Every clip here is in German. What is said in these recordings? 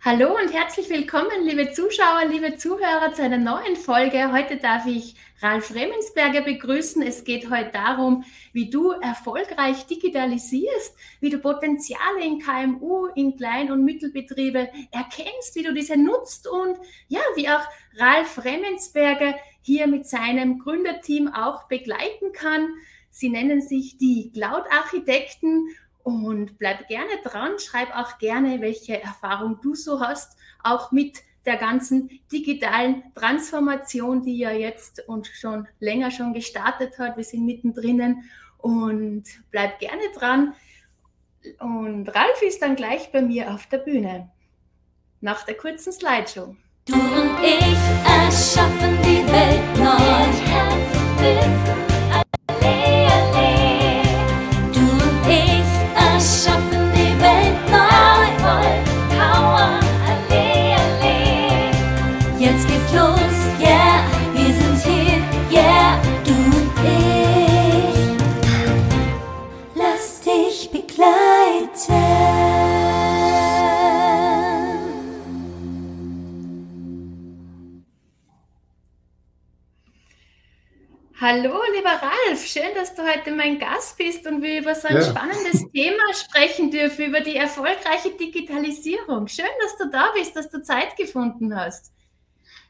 Hallo und herzlich willkommen, liebe Zuschauer, liebe Zuhörer, zu einer neuen Folge. Heute darf ich Ralph Remensperger begrüßen. Es geht heute darum, wie du erfolgreich digitalisierst, wie du Potenziale in KMU, in Klein- und Mittelbetriebe erkennst, wie du diese nutzt und ja, wie auch Ralph Remensperger hier mit seinem Gründerteam auch begleiten kann. Sie nennen sich die Cloud-Architekten. Und bleib gerne dran, schreib auch gerne, welche Erfahrung du so hast, auch mit der ganzen digitalen Transformation, die ja jetzt und schon länger schon gestartet hat. Wir sind mittendrin und bleib gerne dran. Und Ralph ist dann gleich bei mir auf der Bühne, nach der kurzen Slideshow. Du und ich erschaffen die Welt neu. Du und ich schaffen die Welt neu, Power, alle, alle. Jetzt geht's los, yeah, wir sind hier, yeah, du und ich. Lass dich begleiten. Hallo, lieber Ralph, schön, dass du heute mein Gast bist und wir über so ein spannendes Thema sprechen dürfen, über die erfolgreiche Digitalisierung. Schön, dass du da bist, dass du Zeit gefunden hast.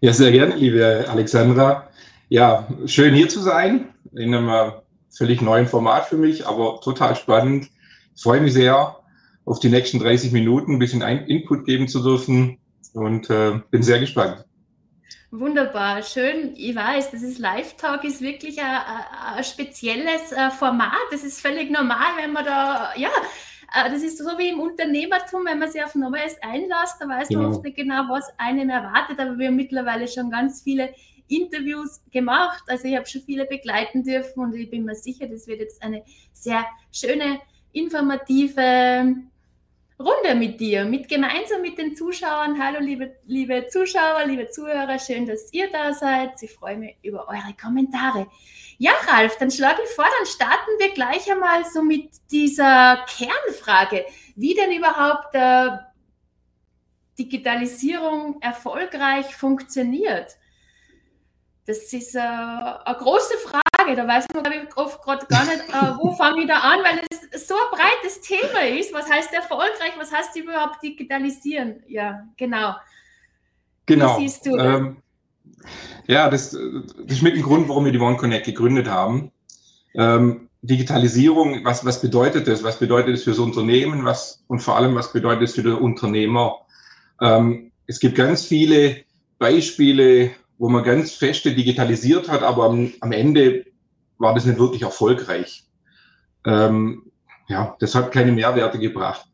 Ja, sehr gerne, liebe Alexandra. Ja, schön hier zu sein, in einem völlig neuen Format für mich, aber total spannend. Ich freue mich sehr, auf die nächsten 30 Minuten ein bisschen Input geben zu dürfen und bin sehr gespannt. Wunderbar, schön. Ich weiß, das ist Live-Talk, ist wirklich ein spezielles Format. Das ist völlig normal, wenn man da, ja, das ist so wie im Unternehmertum, wenn man sich auf Neues einlässt, da weiß man oft nicht genau, was einem erwartet. Aber wir haben mittlerweile schon ganz viele Interviews gemacht. Also ich habe schon viele begleiten dürfen und ich bin mir sicher, das wird jetzt eine sehr schöne, informative Runde mit dir, gemeinsam mit den Zuschauern. Hallo liebe Zuschauer, liebe Zuhörer, schön, dass ihr da seid. Ich freue mich über eure Kommentare. Ja, Ralf, dann schlage ich vor, dann starten wir gleich einmal so mit dieser Kernfrage, wie denn überhaupt Digitalisierung erfolgreich funktioniert. Das ist eine große Frage, da weiß man, glaube ich, oft gerade gar nicht, wo fange ich da an, weil es so ein breites Thema ist. Was heißt erfolgreich, was heißt überhaupt digitalisieren? Ja, genau. Wie siehst du das? Ja, das ist mit dem Grund, warum wir die OneConnect gegründet haben. Digitalisierung, was bedeutet das? Was bedeutet das für das Unternehmen? Und vor allem, was bedeutet das für den Unternehmer? Es gibt ganz viele Beispiele, wo man ganz feste digitalisiert hat, aber am Ende war das nicht wirklich erfolgreich. Das hat keine Mehrwerte gebracht.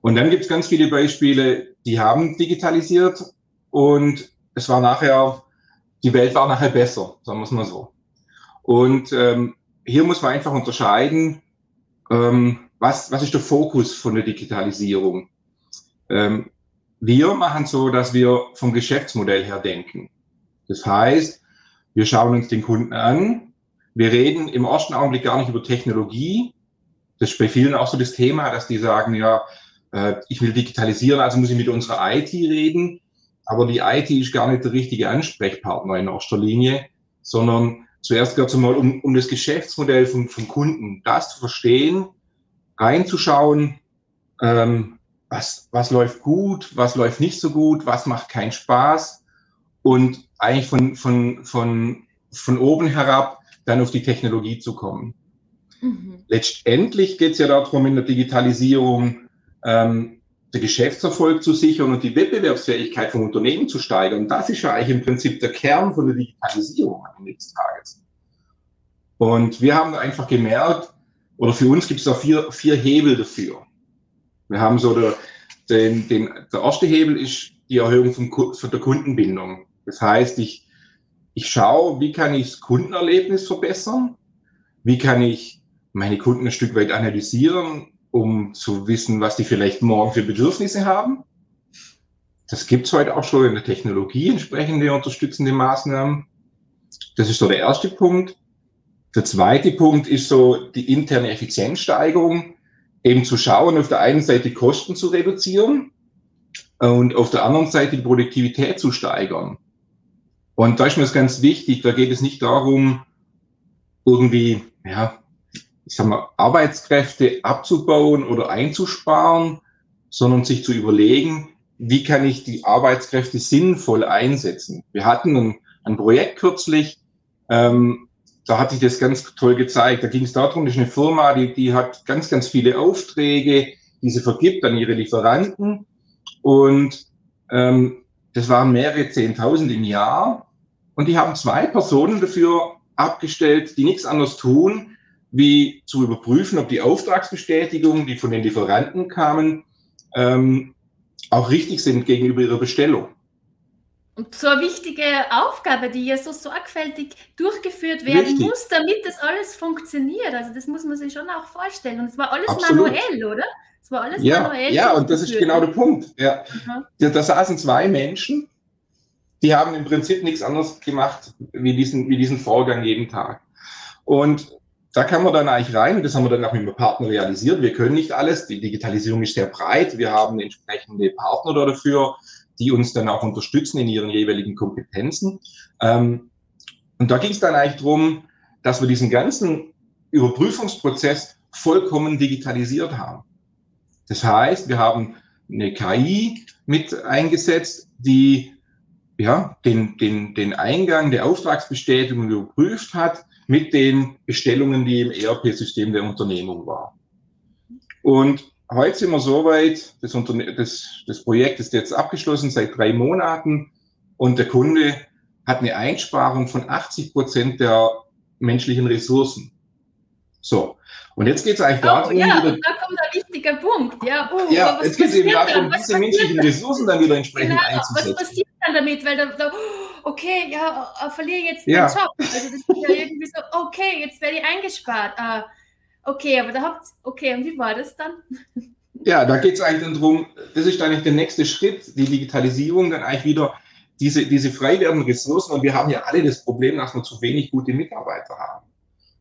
Und dann gibt es ganz viele Beispiele, die haben digitalisiert und die Welt war nachher besser, sagen wir es mal so. Und hier muss man einfach unterscheiden, was ist der Fokus von der Digitalisierung? Wir machen so, dass wir vom Geschäftsmodell her denken. Das heißt, wir schauen uns den Kunden an, wir reden im ersten Augenblick gar nicht über Technologie. Das ist bei vielen auch so das Thema, dass die sagen, ja, ich will digitalisieren, also muss ich mit unserer IT reden. Aber die IT ist gar nicht der richtige Ansprechpartner in erster Linie, sondern zuerst geht es mal um das Geschäftsmodell vom Kunden, das zu verstehen, reinzuschauen, was läuft gut, was läuft nicht so gut, was macht keinen Spaß und eigentlich von oben herab dann auf die Technologie zu kommen. Mhm. Letztendlich geht es ja darum, in der Digitalisierung den Geschäftserfolg zu sichern und die Wettbewerbsfähigkeit vom Unternehmen zu steigern. Das ist ja eigentlich im Prinzip der Kern von der Digitalisierung am Ende des Tages. Und wir haben einfach gemerkt, oder für uns gibt es da vier Hebel dafür. Wir haben so der erste Hebel ist die Erhöhung von der Kundenbindung. Das heißt, ich schaue, wie kann ich das Kundenerlebnis verbessern? Wie kann ich meine Kunden ein Stück weit analysieren, um zu wissen, was die vielleicht morgen für Bedürfnisse haben? Das gibt es heute auch schon in der Technologie, entsprechende unterstützende Maßnahmen. Das ist so der erste Punkt. Der zweite Punkt ist so die interne Effizienzsteigerung, eben zu schauen, auf der einen Seite Kosten zu reduzieren, und auf der anderen Seite die Produktivität zu steigern. Und da ist mir das ganz wichtig, da geht es nicht darum, irgendwie, ja, ich sag mal, Arbeitskräfte abzubauen oder einzusparen, sondern sich zu überlegen, wie kann ich die Arbeitskräfte sinnvoll einsetzen. Wir hatten ein Projekt kürzlich, da hatte ich das ganz toll gezeigt. Da ging es darum, das ist eine Firma, die hat ganz, ganz viele Aufträge, die sie vergibt an ihre Lieferanten. Und das waren mehrere 10.000 im Jahr. Und die haben 2 Personen dafür abgestellt, die nichts anderes tun, wie zu überprüfen, ob die Auftragsbestätigungen, die von den Lieferanten kamen, auch richtig sind gegenüber ihrer Bestellung. Und so eine wichtige Aufgabe, die ja so sorgfältig durchgeführt werden richtig. Muss, damit das alles funktioniert. Also das muss man sich schon auch vorstellen. Und es war alles Absolut. Manuell, oder? Es war alles ja, manuell. Ja, und das ist genau der Punkt. Ja. Mhm. Da saßen 2 Menschen, die haben im Prinzip nichts anderes gemacht, wie diesen Vorgang jeden Tag. Und da kann man dann eigentlich rein, und das haben wir dann auch mit dem Partner realisiert, wir können nicht alles, die Digitalisierung ist sehr breit, wir haben entsprechende Partner dafür, die uns dann auch unterstützen in ihren jeweiligen Kompetenzen. Und da ging es dann eigentlich darum, dass wir diesen ganzen Überprüfungsprozess vollkommen digitalisiert haben. Das heißt, wir haben eine KI mit eingesetzt, die ja, den Eingang der Auftragsbestätigung überprüft hat mit den Bestellungen, die im ERP-System der Unternehmung waren. Und heute sind wir soweit, das Projekt ist jetzt abgeschlossen seit 3 Monaten und der Kunde hat eine Einsparung von 80% der menschlichen Ressourcen. So, und jetzt geht es eigentlich darum... Ja, und da kommt ein wichtiger Punkt. Ja, ja jetzt geht es eben darum, diese menschlichen Ressourcen dann wieder entsprechend einzusetzen. Was passiert dann damit? Weil okay, ja, verliere jetzt den Job. Also das ist ja irgendwie so, okay, jetzt werde ich eingespart. Okay, aber und wie war das dann? Ja, da geht es eigentlich dann darum, das ist eigentlich der nächste Schritt, die Digitalisierung, dann eigentlich wieder diese frei werdenden Ressourcen. Und wir haben ja alle das Problem, dass wir zu wenig gute Mitarbeiter haben.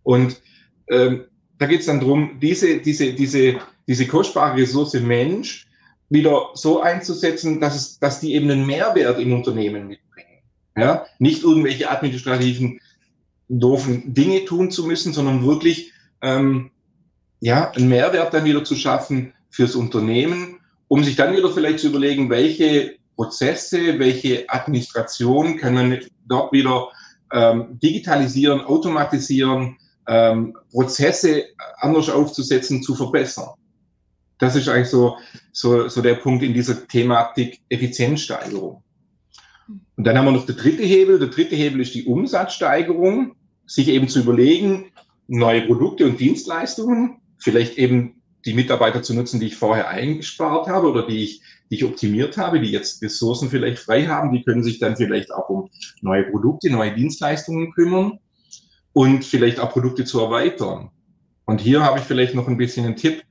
Und da geht es dann darum, diese kostbare Ressource Mensch wieder so einzusetzen, dass die eben einen Mehrwert im Unternehmen mitbringen. Ja? Nicht irgendwelche administrativen, doofen Dinge tun zu müssen, sondern wirklich einen Mehrwert dann wieder zu schaffen fürs Unternehmen, um sich dann wieder vielleicht zu überlegen, welche Prozesse, welche Administration kann man dort wieder digitalisieren, automatisieren, Prozesse anders aufzusetzen, zu verbessern. Das ist eigentlich so der Punkt in dieser Thematik Effizienzsteigerung. Und dann haben wir noch den dritten Hebel. Der dritte Hebel ist die Umsatzsteigerung, sich eben zu überlegen, neue Produkte und Dienstleistungen, vielleicht eben die Mitarbeiter zu nutzen, die ich vorher eingespart habe oder die ich optimiert habe, die jetzt Ressourcen vielleicht frei haben, die können sich dann vielleicht auch um neue Produkte, neue Dienstleistungen kümmern und vielleicht auch Produkte zu erweitern. Und hier habe ich vielleicht noch ein bisschen einen Tipp.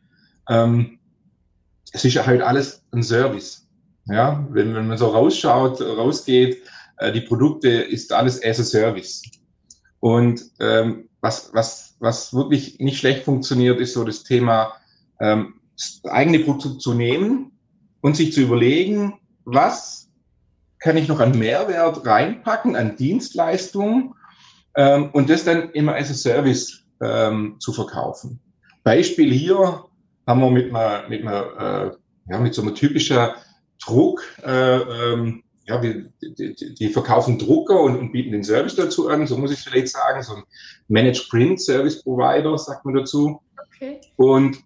Es ist halt alles ein Service. Ja, wenn man so rausgeht, die Produkte ist alles as a Service. Und was wirklich nicht schlecht funktioniert, ist so das Thema, eigene Produkte zu nehmen und sich zu überlegen, was kann ich noch an Mehrwert reinpacken, an Dienstleistungen, und das dann immer als Service zu verkaufen. Beispiel hier haben wir mit so einer typischen Druck, die verkaufen Drucker und bieten den Service dazu an, so muss ich vielleicht sagen, so ein Managed Print Service Provider, sagt man dazu. Okay. Und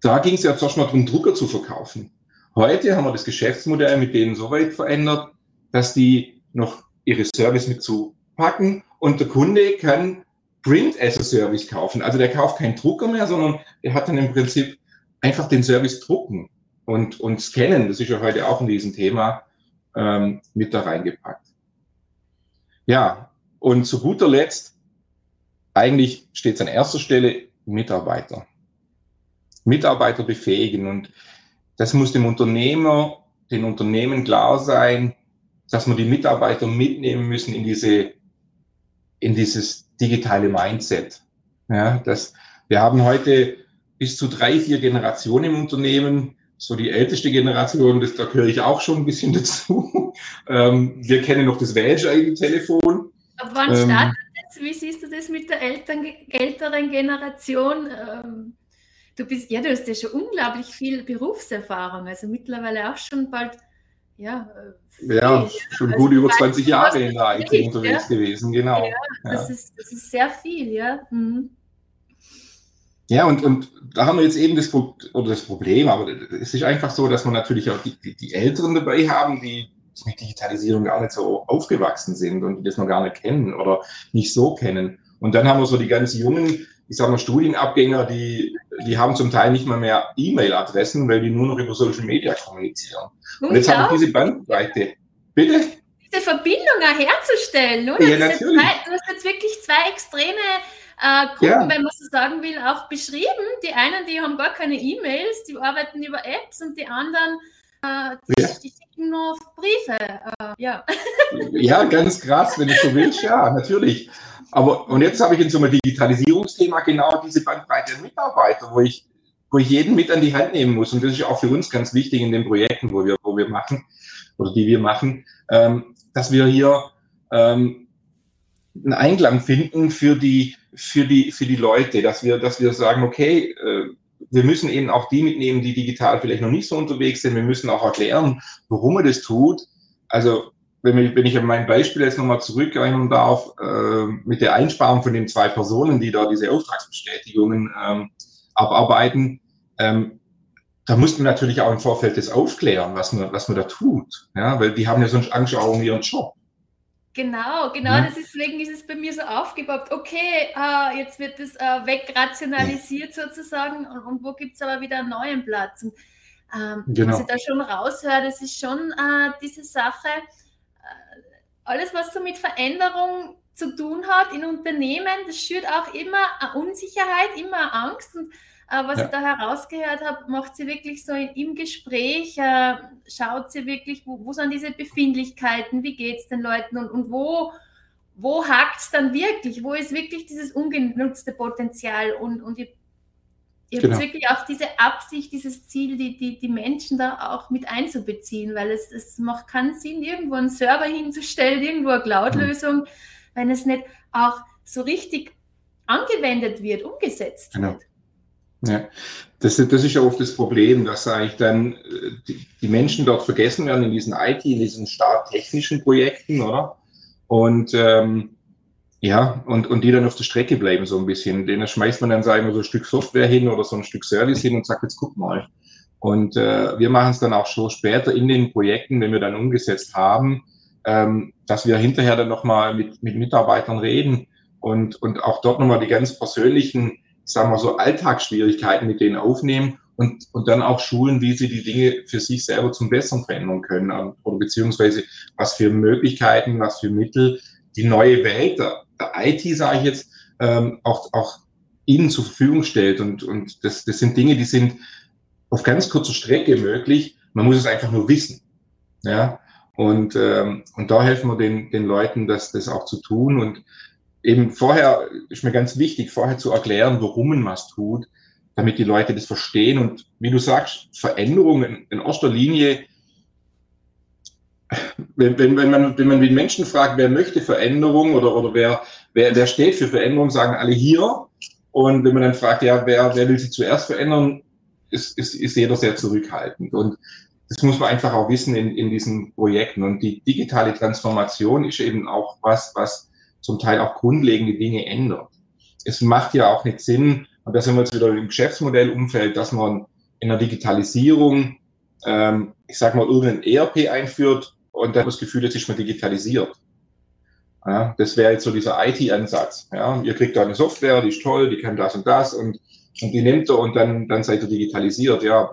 da ging es ja zuerst mal darum, Drucker zu verkaufen. Heute haben wir das Geschäftsmodell mit denen so weit verändert, dass die noch ihre Service mit zu packen und der Kunde kann Print-as-a-Service kaufen. Also der kauft keinen Drucker mehr, sondern der hat dann im Prinzip einfach den Service drucken und scannen. Das ist ja heute auch ein Riesenthema. Mit da reingepackt. Ja, und zu guter Letzt, eigentlich steht es an erster Stelle, Mitarbeiter. Mitarbeiter befähigen, und das muss dem Unternehmer, den Unternehmen klar sein, dass wir die Mitarbeiter mitnehmen müssen in dieses digitale Mindset. Ja, wir haben heute bis zu 3-4 Generationen im Unternehmen, so die älteste Generation, da höre ich auch schon ein bisschen dazu. Wir kennen noch das Wählscheibentelefon. Ab wann startet das? Wie siehst du das mit der älteren Generation? Du hast ja schon unglaublich viel Berufserfahrung, also mittlerweile auch schon bald, schon über 20 Jahre in der IT unterwegs gewesen, genau. Ja, das ist sehr viel, ja. Mhm. Ja, und da haben wir jetzt eben das Problem, aber es ist einfach so, dass man natürlich auch die Älteren dabei haben, die mit Digitalisierung gar nicht so aufgewachsen sind und die das noch gar nicht kennen oder nicht so kennen. Und dann haben wir so die ganz jungen, ich sag mal, Studienabgänger, die haben zum Teil nicht mal mehr E-Mail-Adressen, weil die nur noch über Social Media kommunizieren. Und jetzt habe ich diese Bandbreite. Bitte? Diese Verbindung auch herzustellen, oder? Ja, natürlich. Du hast jetzt wirklich zwei extreme Gruppen, wenn man so sagen will, auch beschrieben. Die einen, die haben gar keine E-Mails, die arbeiten über Apps, und die anderen, die schicken nur Briefe. Ja, ganz krass, wenn du so willst, ja, natürlich. Aber und jetzt habe ich in so einem Digitalisierungsthema genau diese Bandbreite an Mitarbeiter, wo ich jeden mit an die Hand nehmen muss. Und das ist auch für uns ganz wichtig in den Projekten, wo wir machen oder die wir machen, dass wir hier einen Einklang finden für die Leute, dass wir sagen, okay, wir müssen eben auch die mitnehmen, die digital vielleicht noch nicht so unterwegs sind. Wir müssen auch erklären, warum man das tut. Also wenn ich an mein Beispiel jetzt nochmal zurückgreifen darf, mit der Einsparung von den 2 Personen, die da diese Auftragsbestätigungen abarbeiten, da mussten wir natürlich auch im Vorfeld das aufklären, was man da tut. Ja, weil die haben ja sonst Angst auch um ihren Job. Genau, ja. Deswegen ist es bei mir so aufgebaut, okay, jetzt wird das wegrationalisiert sozusagen, und wo gibt es aber wieder einen neuen Platz? Und, was ich da schon raushöre, das ist schon diese Sache, alles was so mit Veränderung zu tun hat in Unternehmen, das schürt auch immer eine Unsicherheit, immer eine Angst, und was ich da herausgehört habe, macht sie wirklich so im Gespräch, schaut sie wirklich, wo sind diese Befindlichkeiten, wie geht es den Leuten, und wo hakt es dann wirklich, wo ist wirklich dieses ungenutzte Potenzial, und ihr habt wirklich auch diese Absicht, dieses Ziel, die Menschen da auch mit einzubeziehen, weil es macht keinen Sinn, irgendwo einen Server hinzustellen, irgendwo eine Cloud-Lösung, wenn es nicht auch so richtig angewendet wird, umgesetzt wird. Ja, das ist ja oft das Problem, dass eigentlich dann die Menschen dort vergessen werden in diesen IT, in diesen stark technischen Projekten, oder? Und und die dann auf der Strecke bleiben so ein bisschen. Denen schmeißt man dann, sagen wir, so ein Stück Software hin oder so ein Stück Service hin und sagt, jetzt guck mal. Und wir machen es dann auch so später in den Projekten, wenn wir dann umgesetzt haben, dass wir hinterher dann nochmal mit Mitarbeitern reden und auch dort nochmal die ganz persönlichen, sagen wir so, Alltagsschwierigkeiten mit denen aufnehmen und dann auch schulen, wie sie die Dinge für sich selber zum Besseren verändern können, oder beziehungsweise was für Möglichkeiten, was für Mittel die neue Welt der IT, sage ich jetzt, auch ihnen zur Verfügung stellt. Und das sind Dinge, die sind auf ganz kurzer Strecke möglich. Man muss es einfach nur wissen. Ja? Und da helfen wir den Leuten, das auch zu tun. Und eben vorher ist mir ganz wichtig, vorher zu erklären, warum man was tut, damit die Leute das verstehen. Und wie du sagst, Veränderungen in erster Linie, wenn man den Menschen fragt, wer möchte Veränderung oder wer steht für Veränderung, sagen alle hier. Und wenn man dann fragt, ja, wer will sich zuerst verändern, ist jeder sehr zurückhaltend. Und das muss man einfach auch wissen in diesen Projekten. Und die digitale Transformation ist eben auch was zum Teil auch grundlegende Dinge ändert. Es macht ja auch nicht Sinn, und da sind wir jetzt wieder im Geschäftsmodellumfeld, dass man in der Digitalisierung, ich sag mal, irgendein ERP einführt und dann das Gefühl, jetzt ist man digitalisiert. Ja, das wäre jetzt so dieser IT-Ansatz. Ja, ihr kriegt da eine Software, die ist toll, die kann das und das und die nimmt ihr und dann seid ihr digitalisiert. Ja,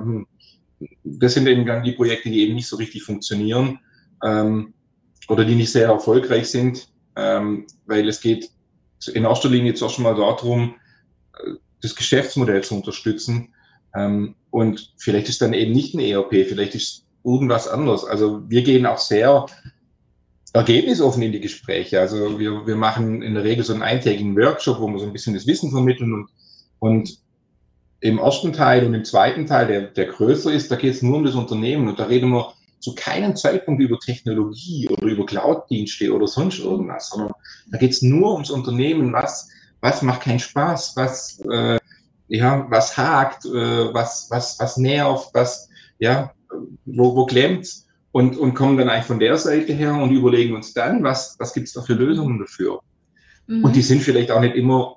das sind eben dann die Projekte, die eben nicht so richtig funktionieren, oder die nicht sehr erfolgreich sind. Weil es geht in erster Linie jetzt auch schon mal darum, das Geschäftsmodell zu unterstützen. Und vielleicht ist dann eben nicht ein ERP, vielleicht ist irgendwas anderes. Also wir gehen auch sehr ergebnisoffen in die Gespräche. Also wir machen in der Regel so einen eintägigen Workshop, wo wir so ein bisschen das Wissen vermitteln. Und im ersten Teil und im zweiten Teil, der größer ist, da geht es nur um das Unternehmen und da reden wir zu keinem Zeitpunkt über Technologie oder über Cloud-Dienste oder sonst irgendwas, sondern da geht es nur ums Unternehmen, was macht keinen Spaß, was hakt, was nervt, wo klemmt's, und kommen dann eigentlich von der Seite her und überlegen uns dann, was gibt es da für Lösungen dafür. Mhm. Und die sind vielleicht auch nicht immer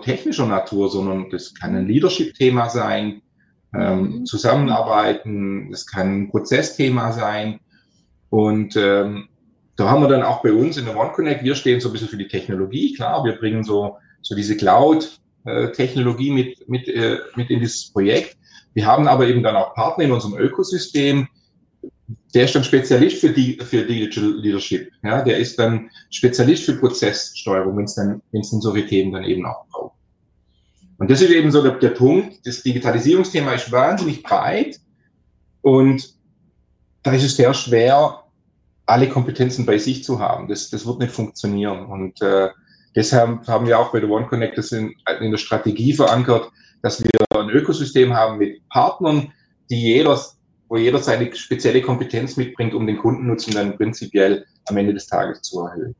technischer Natur, sondern das kann ein Leadership-Thema sein, Zusammenarbeiten, das kann ein Prozessthema sein. Und da haben wir dann auch bei uns in der OneConnect, wir stehen so ein bisschen für die Technologie, klar, wir bringen so diese Cloud-Technologie mit in dieses Projekt. Wir haben aber eben dann auch Partner in unserem Ökosystem, der ist dann Spezialist für Digital Leadership, ja, der ist dann Spezialist für Prozesssteuerung, wenn es dann solche Themen dann eben auch braucht. Und das ist eben so der Punkt, das Digitalisierungsthema ist wahnsinnig breit und da ist es sehr schwer, alle Kompetenzen bei sich zu haben. Das wird nicht funktionieren und deshalb haben wir auch bei der OneConnect das in der Strategie verankert, dass wir ein Ökosystem haben mit Partnern, wo jeder seine spezielle Kompetenz mitbringt, um den Kundennutzen dann prinzipiell am Ende des Tages zu erhöhen.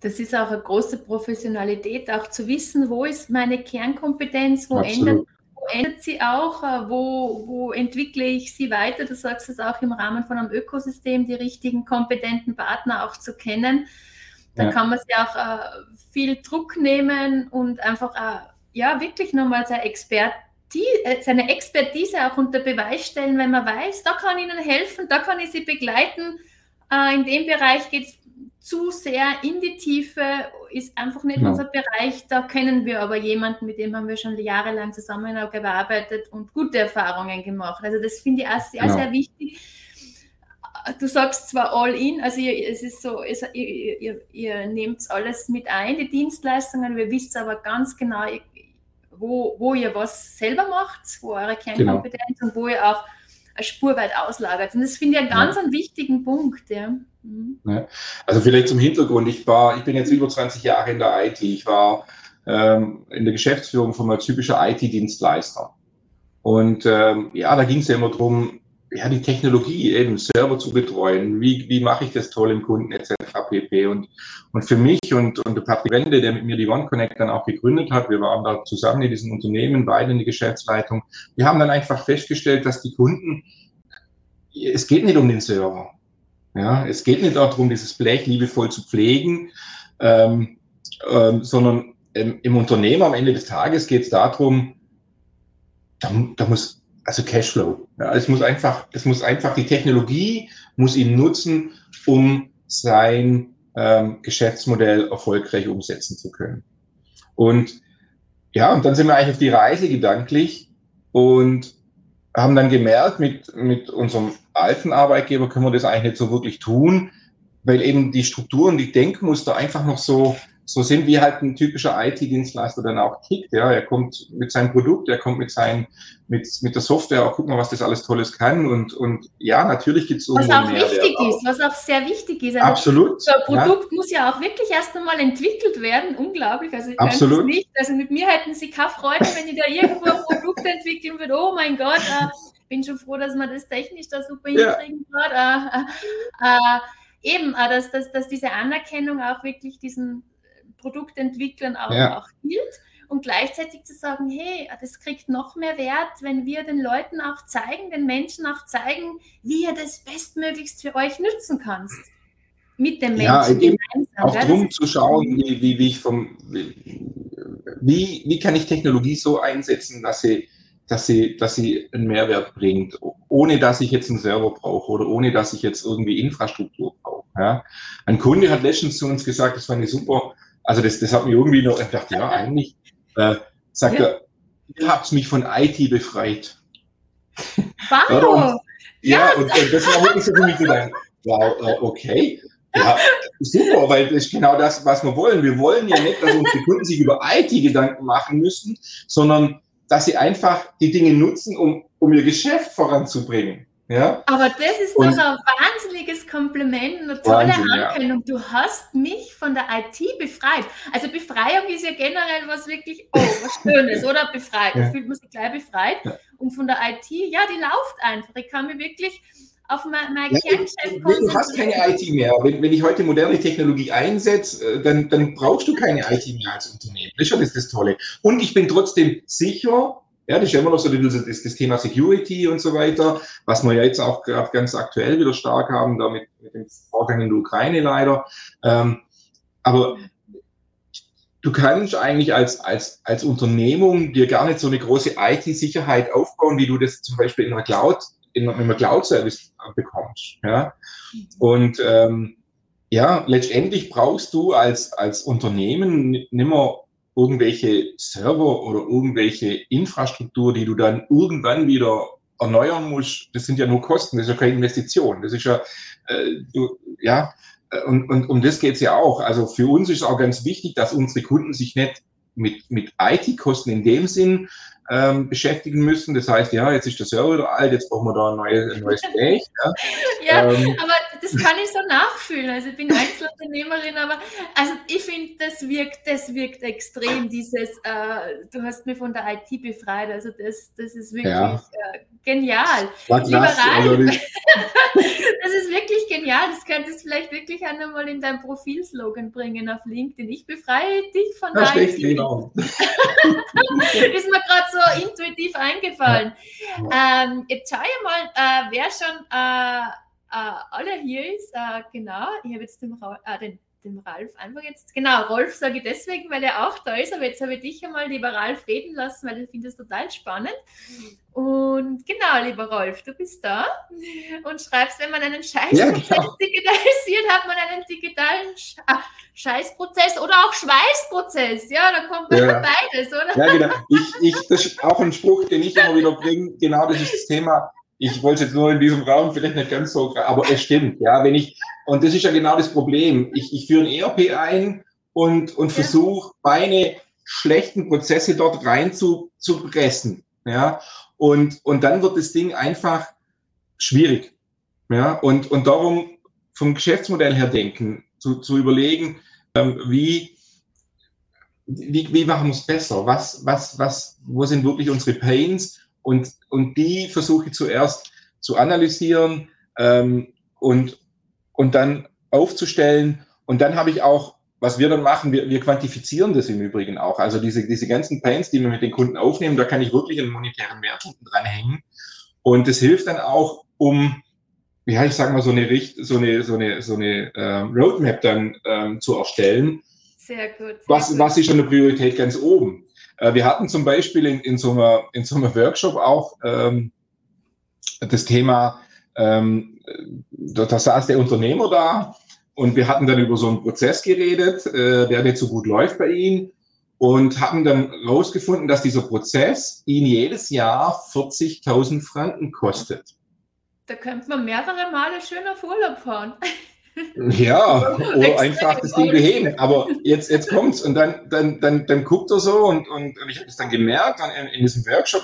Das ist auch eine große Professionalität, auch zu wissen, wo ist meine Kernkompetenz, wo endet sie auch, wo entwickle ich sie weiter. Du sagst es auch im Rahmen von einem Ökosystem, die richtigen kompetenten Partner auch zu kennen. Da kann man sich auch viel Druck nehmen und einfach wirklich nochmal seine Expertise auch unter Beweis stellen, wenn man weiß, da kann ich ihnen helfen, da kann ich sie begleiten. In dem Bereich geht es zu sehr in die Tiefe, ist einfach nicht unser Bereich. Da kennen wir aber jemanden, mit dem haben wir schon jahrelang zusammengearbeitet und gute Erfahrungen gemacht. Also das finde ich auch sehr, sehr wichtig. Du sagst zwar all in, also es ist so, ihr nehmt alles mit ein, die Dienstleistungen, wir wissen aber ganz genau, wo ihr was selber macht, wo eure Kernkompetenz und wo ihr auch eine Spur weit auslagert. Und das finde ich einen ganz wichtigen Punkt. Ja. Mhm. Ja. Also vielleicht zum Hintergrund, ich bin jetzt über 20 Jahre in der IT, ich war in der Geschäftsführung von einem typischen IT-Dienstleister. Und da ging es ja immer darum, die Technologie eben selber zu betreuen, wie mache ich das toll im Kunden etc. pp. Und für mich und der Patrick Wende, der mit mir die OneConnect dann auch gegründet hat, wir waren da zusammen in diesem Unternehmen, beide in der Geschäftsleitung, wir haben dann einfach festgestellt, dass die Kunden, es geht nicht um den Server, es geht nicht auch darum, dieses Blech liebevoll zu pflegen, sondern im Unternehmen am Ende des Tages geht es darum, also Cashflow. Ja, es muss einfach die Technologie muss ihn nutzen, um sein Geschäftsmodell erfolgreich umsetzen zu können. Und dann sind wir eigentlich auf die Reise gedanklich und haben dann gemerkt, mit unserem alten Arbeitgeber können wir das eigentlich nicht so wirklich tun, weil eben die Strukturen, die Denkmuster einfach noch so sind, wie halt ein typischer IT-Dienstleister dann auch tickt. Ja, er kommt mit seinem Produkt, er kommt mit der Software, auch guck mal, was das alles Tolles kann. Und ja, natürlich gibt es irgendwo mehr. Was auch sehr wichtig ist. Also absolut. So ein Produkt muss ja auch wirklich erst einmal entwickelt werden. Unglaublich. Also ich könnte es nicht. Also mit mir hätten Sie keine Freude, wenn ich da irgendwo ein Produkt entwickeln würde. Oh mein Gott, bin schon froh, dass man das technisch da super hinkriegen wird. Dass diese Anerkennung auch wirklich diesen Produktentwicklern auch gilt und gleichzeitig zu sagen, hey, das kriegt noch mehr Wert, wenn wir den Leuten auch zeigen, den Menschen auch zeigen, wie ihr das bestmöglichst für euch nutzen kannst. Mit den Menschen gemeinsam. Auch darum zu schauen, wie kann ich Technologie so einsetzen, dass sie einen Mehrwert bringt, ohne dass ich jetzt einen Server brauche oder ohne dass ich jetzt irgendwie Infrastruktur brauche. Ja? Ein Kunde hat letztens zu uns gesagt, das war eine super. Also das hat mich irgendwie noch gedacht, sagt er, ihr habt mich von IT befreit. Wow! Und das war wirklich so für mich gedacht, okay. Ja, super, weil das ist genau das, was wir wollen. Wir wollen ja nicht, dass unsere Kunden sich über IT Gedanken machen müssen, sondern dass sie einfach die Dinge nutzen, um ihr Geschäft voranzubringen. Ja? Aber das ist doch ein wahnsinniges Kompliment, eine tolle Anerkennung. Ja. Du hast mich von der IT befreit. Also Befreiung ist ja generell was wirklich, was Schönes, oder? Befreit. Da fühlt man sich gleich befreit. Ja. Und von der IT, ja, die läuft einfach. Ich kann mich wirklich auf mein Kerngeschäft konzentrieren. Du hast keine IT mehr. Wenn ich heute moderne Technologie einsetze, dann brauchst du keine IT mehr als Unternehmen. Das ist das Tolle. Und ich bin trotzdem sicher. Ja, das ist ja immer noch so das Thema Security und so weiter, was wir ja jetzt auch gerade ganz aktuell wieder stark haben, da mit dem Vorgang in der Ukraine leider. Aber du kannst eigentlich als Unternehmung dir gar nicht so eine große IT-Sicherheit aufbauen, wie du das zum Beispiel in einem Cloud-Service bekommst. Ja? Und letztendlich brauchst du als Unternehmen nimmer irgendwelche Server oder irgendwelche Infrastruktur, die du dann irgendwann wieder erneuern musst, das sind ja nur Kosten, das ist ja keine Investition, das ist ja, und um das geht es ja auch. Also für uns ist es auch ganz wichtig, dass unsere Kunden sich nicht mit IT-Kosten in dem Sinn beschäftigen müssen. Das heißt, ja, jetzt ist der Server wieder alt, jetzt brauchen wir da ein neues Gerät. Ja, aber das kann ich so nachfühlen. Also ich bin Einzelunternehmerin, aber also ich finde, das wirkt extrem, dieses, du hast mich von der IT befreit. Also das ist wirklich genial. Das ist wirklich genial. Das könntest du vielleicht wirklich einmal in dein Profilslogan bringen auf LinkedIn. Ich befreie dich von der IT. Genau. Ist mir gerade so intuitiv eingefallen. Ja. Jetzt schau ich mal, wer schon alle hier ist. Genau, ich habe jetzt den Ralf einfach jetzt. Genau, Rolf sage ich deswegen, weil er auch da ist, aber jetzt habe ich dich einmal, lieber Ralf, reden lassen, weil ich finde das total spannend. Und genau, lieber Rolf, du bist da und schreibst, wenn man einen Scheißprozess digitalisiert, hat man einen digitalen Scheißprozess oder auch Schweißprozess. Ja, dann kommt beides, oder? Ja, genau. Das ist auch ein Spruch, den ich immer wieder bringe. Genau, das ist das Thema. Ich wollte es jetzt nur in diesem Raum vielleicht nicht ganz so, aber es stimmt, ja, und das ist ja genau das Problem. Ich führe ein ERP ein und versuche, meine schlechten Prozesse dort rein zu pressen, ja, und dann wird das Ding einfach schwierig, ja, und darum vom Geschäftsmodell her denken, zu überlegen, wie machen wir es besser, wo sind wirklich unsere Pains? Und die versuche ich zuerst zu analysieren und dann aufzustellen. Und dann habe ich auch, was wir dann machen, wir quantifizieren das im Übrigen auch. Also diese ganzen Pains, die wir mit den Kunden aufnehmen, da kann ich wirklich einen monetären Wert dranhängen. Und das hilft dann auch, um, ich sage mal, so eine Roadmap dann zu erstellen. Sehr gut. Was ist schon eine Priorität ganz oben? Wir hatten zum Beispiel in so einem Workshop auch das Thema, da saß der Unternehmer da und wir hatten dann über so einen Prozess geredet, der nicht so gut läuft bei ihm und haben dann rausgefunden, dass dieser Prozess ihn jedes Jahr 40.000 Franken kostet. Da könnte man mehrere Male schön auf Urlaub fahren. Ja, oder einfach das Ding beheben. Aber jetzt kommt's. Und dann guckt er so und ich habe das dann gemerkt, dann in diesem Workshop,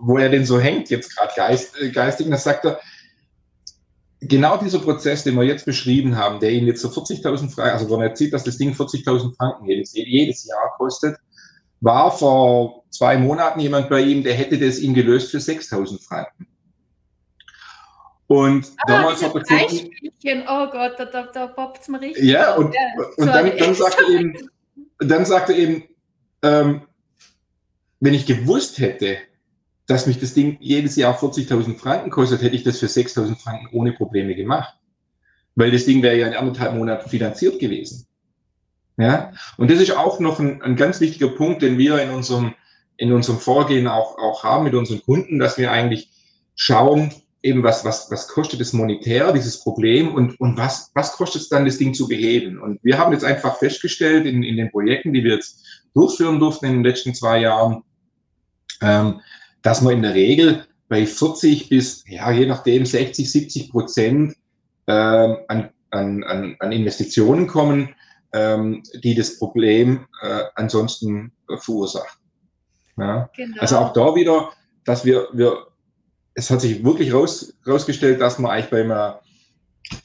wo er denn so hängt jetzt gerade geistig. Und das sagt er, genau dieser Prozess, den wir jetzt beschrieben haben, der ihn jetzt so 40.000 Franken, also wenn er sieht, dass das Ding 40.000 Franken jedes Jahr kostet, war vor 2 Monaten jemand bei ihm, der hätte das ihm gelöst für 6.000 Franken. Und damals hat er gesagt, oh Gott, da poppt es mir richtig. Ja, und dann sagt er eben, wenn ich gewusst hätte, dass mich das Ding jedes Jahr 40.000 Franken kostet, hätte ich das für 6.000 Franken ohne Probleme gemacht. Weil das Ding wäre ja in 1,5 Monaten finanziert gewesen. Ja? Und das ist auch noch ein ganz wichtiger Punkt, den wir in unserem Vorgehen auch haben mit unseren Kunden, dass wir eigentlich schauen, eben was kostet es monetär, dieses Problem, und was kostet es dann, das Ding zu beheben? Und wir haben jetzt einfach festgestellt, in den Projekten, die wir jetzt durchführen durften in den letzten 2 Jahren, dass man in der Regel bei 40 bis, je nachdem, 60-70% an Investitionen kommen, die das Problem ansonsten verursachen. Ja? Genau. Also auch da wieder, dass wir es hat sich wirklich rausgestellt, dass man eigentlich bei einer,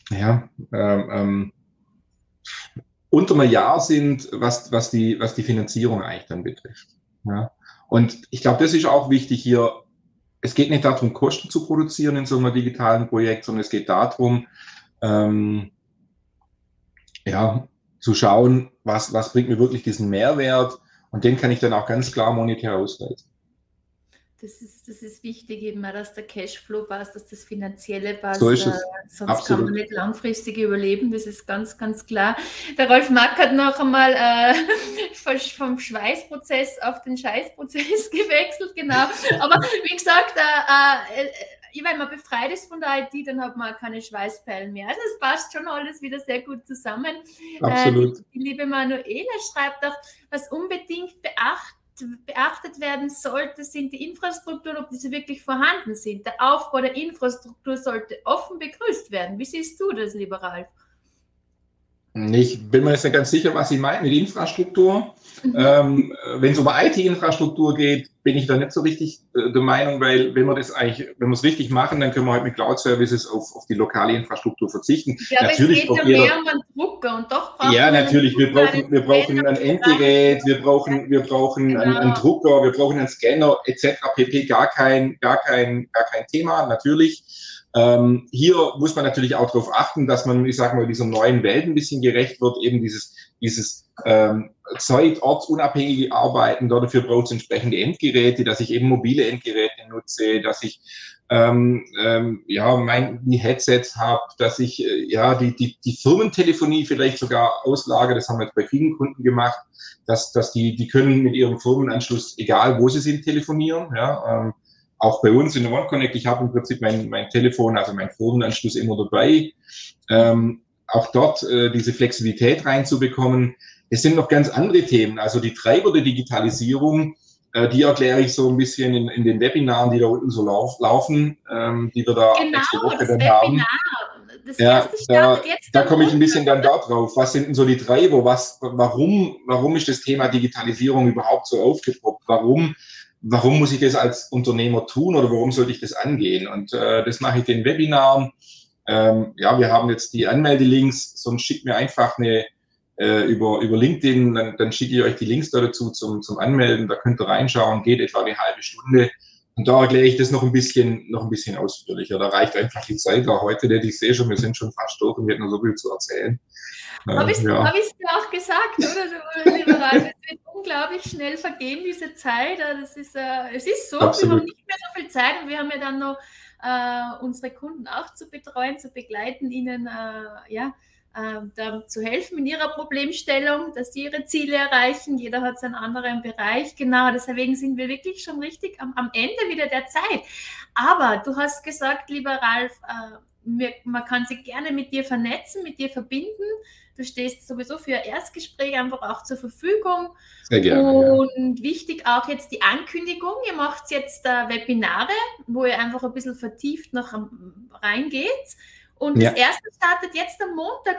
ja, unter einem Jahr sind, was die Finanzierung eigentlich dann betrifft. Ja. Und ich glaube, das ist auch wichtig hier. Es geht nicht darum, Kosten zu produzieren in so einem digitalen Projekt, sondern es geht darum, ja, zu schauen, was bringt mir wirklich diesen Mehrwert, und den kann ich dann auch ganz klar monetär ausweisen. Das ist wichtig, eben auch, dass der Cashflow passt, dass das Finanzielle passt. So ist es. Sonst Absolut. Kann man nicht langfristig überleben, das ist ganz, ganz klar. Der Rolf Mack hat noch einmal vom Schweißprozess auf den Scheißprozess gewechselt, genau. Aber wie gesagt, wenn man befreit ist von der IT, dann hat man auch keine Schweißperlen mehr. Also es passt schon alles wieder sehr gut zusammen. Absolut. Die liebe Manuela schreibt auch, was unbedingt beachtet werden sollte, sind die Infrastrukturen, ob diese wirklich vorhanden sind. Der Aufbau der Infrastruktur sollte offen begrüßt werden. Wie siehst du das, lieber Ralf? Ich bin mir jetzt nicht ganz sicher, was Sie meinen mit Infrastruktur. Wenn es um IT-Infrastruktur geht, bin ich da nicht so richtig der Meinung, weil wenn wir es richtig machen, dann können wir halt mit Cloud-Services auf die lokale Infrastruktur verzichten. Ja, natürlich, es geht ja mehr um einen Drucker und doch brauchen wir... Ja, natürlich, wir brauchen ein Endgerät, wir brauchen genau. einen Drucker, wir brauchen einen Scanner etc. pp. Gar kein Thema, natürlich. Hier muss man natürlich auch darauf achten, dass man, ich sag mal, dieser neuen Welt ein bisschen gerecht wird, eben dieses zeitortsunabhängige Arbeiten. Dafür braucht es entsprechende Endgeräte, dass ich eben mobile Endgeräte nutze, dass ich die Headsets habe, dass ich die Firmentelefonie vielleicht sogar auslagere. Das haben wir jetzt bei vielen Kunden gemacht, dass die können mit ihrem Firmenanschluss, egal wo sie sind, telefonieren. Ja, auch bei uns in der OneConnect, ich habe im Prinzip mein Telefon, also mein Firmenanschluss immer dabei. Auch dort diese Flexibilität reinzubekommen. Es sind noch ganz andere Themen, also die Treiber der Digitalisierung, die erkläre ich so ein bisschen in den Webinaren, die da unten so laufen, die wir da nächste Woche dann haben. Das erste startet jetzt. Da komme ich ein bisschen dann dort drauf. Was sind denn so die Treiber? Warum ist das Thema Digitalisierung überhaupt so aufgepoppt? Warum muss ich das als Unternehmer tun oder warum sollte ich das angehen? Und das mache ich in Webinaren. Wir haben jetzt die Anmeldelinks, sonst schickt mir einfach über LinkedIn, dann schicke ich euch die Links da dazu zum Anmelden. Da könnt ihr reinschauen, geht etwa eine halbe Stunde. Und da erkläre ich das noch ein bisschen ausführlicher. Da reicht einfach die Zeit auch heute, denn ich sehe schon, wir sind schon fast durch und wir hätten noch so viel zu erzählen. Hab ich dir auch gesagt, oder? Lieber Ralf, es wird unglaublich schnell vergehen, diese Zeit. Es ist so, Absolut. Wir haben nicht mehr so viel Zeit und wir haben ja dann noch unsere Kunden auch zu betreuen, zu begleiten, ihnen zu helfen in ihrer Problemstellung, dass sie ihre Ziele erreichen. Jeder hat seinen anderen Bereich. Genau, deswegen sind wir wirklich schon richtig am Ende wieder der Zeit. Aber du hast gesagt, lieber Ralf, man kann sich gerne mit dir vernetzen, mit dir verbinden. Du stehst sowieso für Erstgespräche einfach auch zur Verfügung. Sehr gerne. Und wichtig auch jetzt die Ankündigung. Ihr macht jetzt Webinare, wo ihr einfach ein bisschen vertieft noch reingeht. Und das erste startet jetzt am Montag,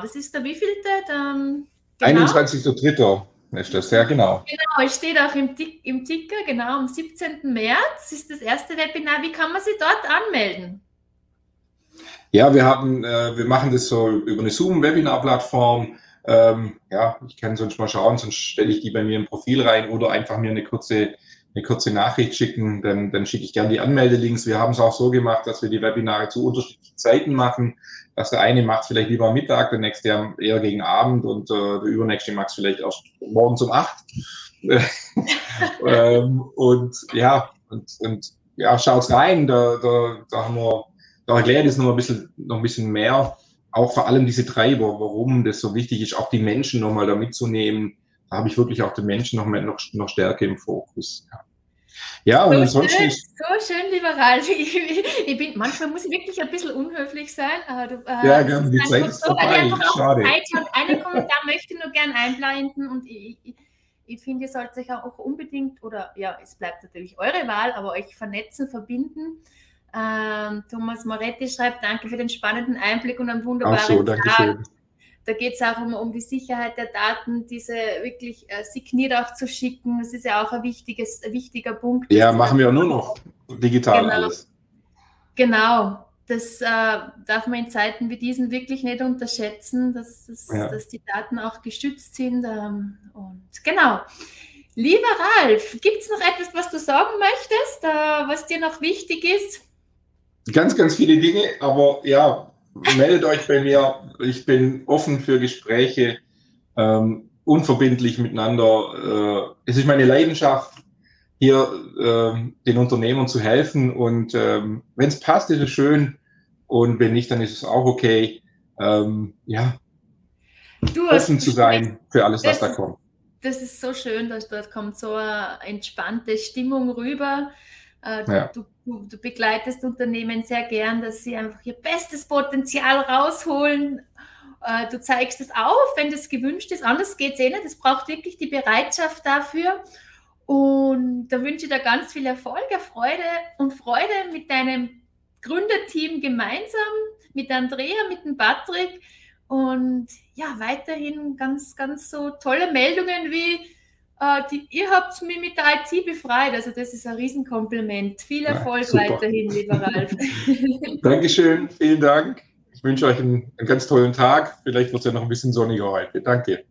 das ist der wievielte? Genau. 21.03. ist das, ja genau. Genau, es steht auch im Ticker, genau, am 17. März ist das erste Webinar. Wie kann man sich dort anmelden? Ja, wir machen das so über eine Zoom-Webinar-Plattform. Ich kann sonst mal schauen, sonst stelle ich die bei mir im Profil rein oder einfach mir eine kurze Nachricht schicken, dann schicke ich gerne die Anmeldelinks. Wir haben es auch so gemacht, dass wir die Webinare zu unterschiedlichen Zeiten machen. Dass der eine macht es vielleicht lieber am Mittag, der nächste eher gegen Abend und der übernächste macht es vielleicht auch morgens um 8. Schaut rein, da haben wir, da erkläre ich das noch ein bisschen mehr. Auch vor allem diese Treiber, warum das so wichtig ist, auch die Menschen nochmal da mitzunehmen. Da habe ich wirklich auch den Menschen noch stärker im Fokus. Ja, und ansonsten. So schön, lieber Ralf. Manchmal muss ich wirklich ein bisschen unhöflich sein. Gerne, die Zeit ist vorbei. Schade. Einen Kommentar möchte ich nur gerne einblenden und ich finde, ihr sollt euch auch unbedingt, oder ja, es bleibt natürlich eure Wahl, aber euch vernetzen, verbinden. Thomas Moretti schreibt, danke für den spannenden Einblick und einen wunderbaren Tag. Da geht es auch um die Sicherheit der Daten, diese wirklich signiert auch zu schicken. Das ist ja auch ein wichtiger Punkt. Ja, machen wir auch nur noch digital alles. Genau. Das darf man in Zeiten wie diesen wirklich nicht unterschätzen, dass die Daten auch geschützt sind. Und genau. Lieber Ralf, gibt es noch etwas, was du sagen möchtest, was dir noch wichtig ist? Ganz, ganz viele Dinge, aber ja, meldet euch bei mir. Ich bin offen für Gespräche, unverbindlich miteinander. Es ist meine Leidenschaft, hier den Unternehmern zu helfen, und wenn es passt, ist es schön, und wenn nicht, dann ist es auch okay. Offen zu sein für alles, was da kommt. Das ist so schön, dass dort kommt so eine entspannte Stimmung rüber. Du begleitest Unternehmen sehr gern, dass sie einfach ihr bestes Potenzial rausholen. Du zeigst es auf, wenn das gewünscht ist. Anders geht es eh nicht. Es braucht wirklich die Bereitschaft dafür. Und da wünsche ich dir ganz viel Erfolg, Freude mit deinem Gründerteam gemeinsam, mit Andrea, mit dem Patrick. Und ja, weiterhin ganz, ganz so tolle Meldungen wie ihr habt mich mit der IT befreit, also das ist ein Riesenkompliment. Viel Erfolg weiterhin, lieber Ralf. Dankeschön, vielen Dank. Ich wünsche euch einen ganz tollen Tag. Vielleicht wird es ja noch ein bisschen sonniger heute. Danke.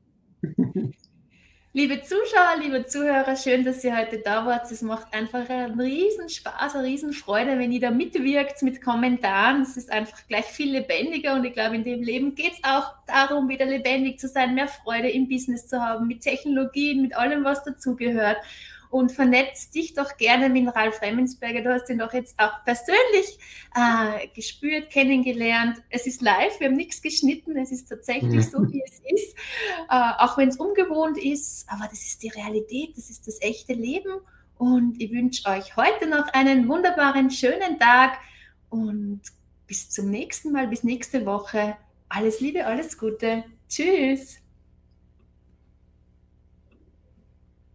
Liebe Zuschauer, liebe Zuhörer, schön, dass ihr heute da wart. Es macht einfach einen Riesenspaß, eine Riesenfreude, wenn ihr da mitwirkt mit Kommentaren. Es ist einfach gleich viel lebendiger, und ich glaube, in dem Leben geht es auch darum, wieder lebendig zu sein, mehr Freude im Business zu haben, mit Technologien, mit allem, was dazugehört. Und vernetzt dich doch gerne mit Ralf Remensperger. Du hast ihn doch jetzt auch persönlich gespürt, kennengelernt. Es ist live, wir haben nichts geschnitten. Es ist tatsächlich so, wie es ist. Auch wenn es ungewohnt ist. Aber das ist die Realität, das ist das echte Leben. Und ich wünsche euch heute noch einen wunderbaren, schönen Tag. Und bis zum nächsten Mal, bis nächste Woche. Alles Liebe, alles Gute. Tschüss.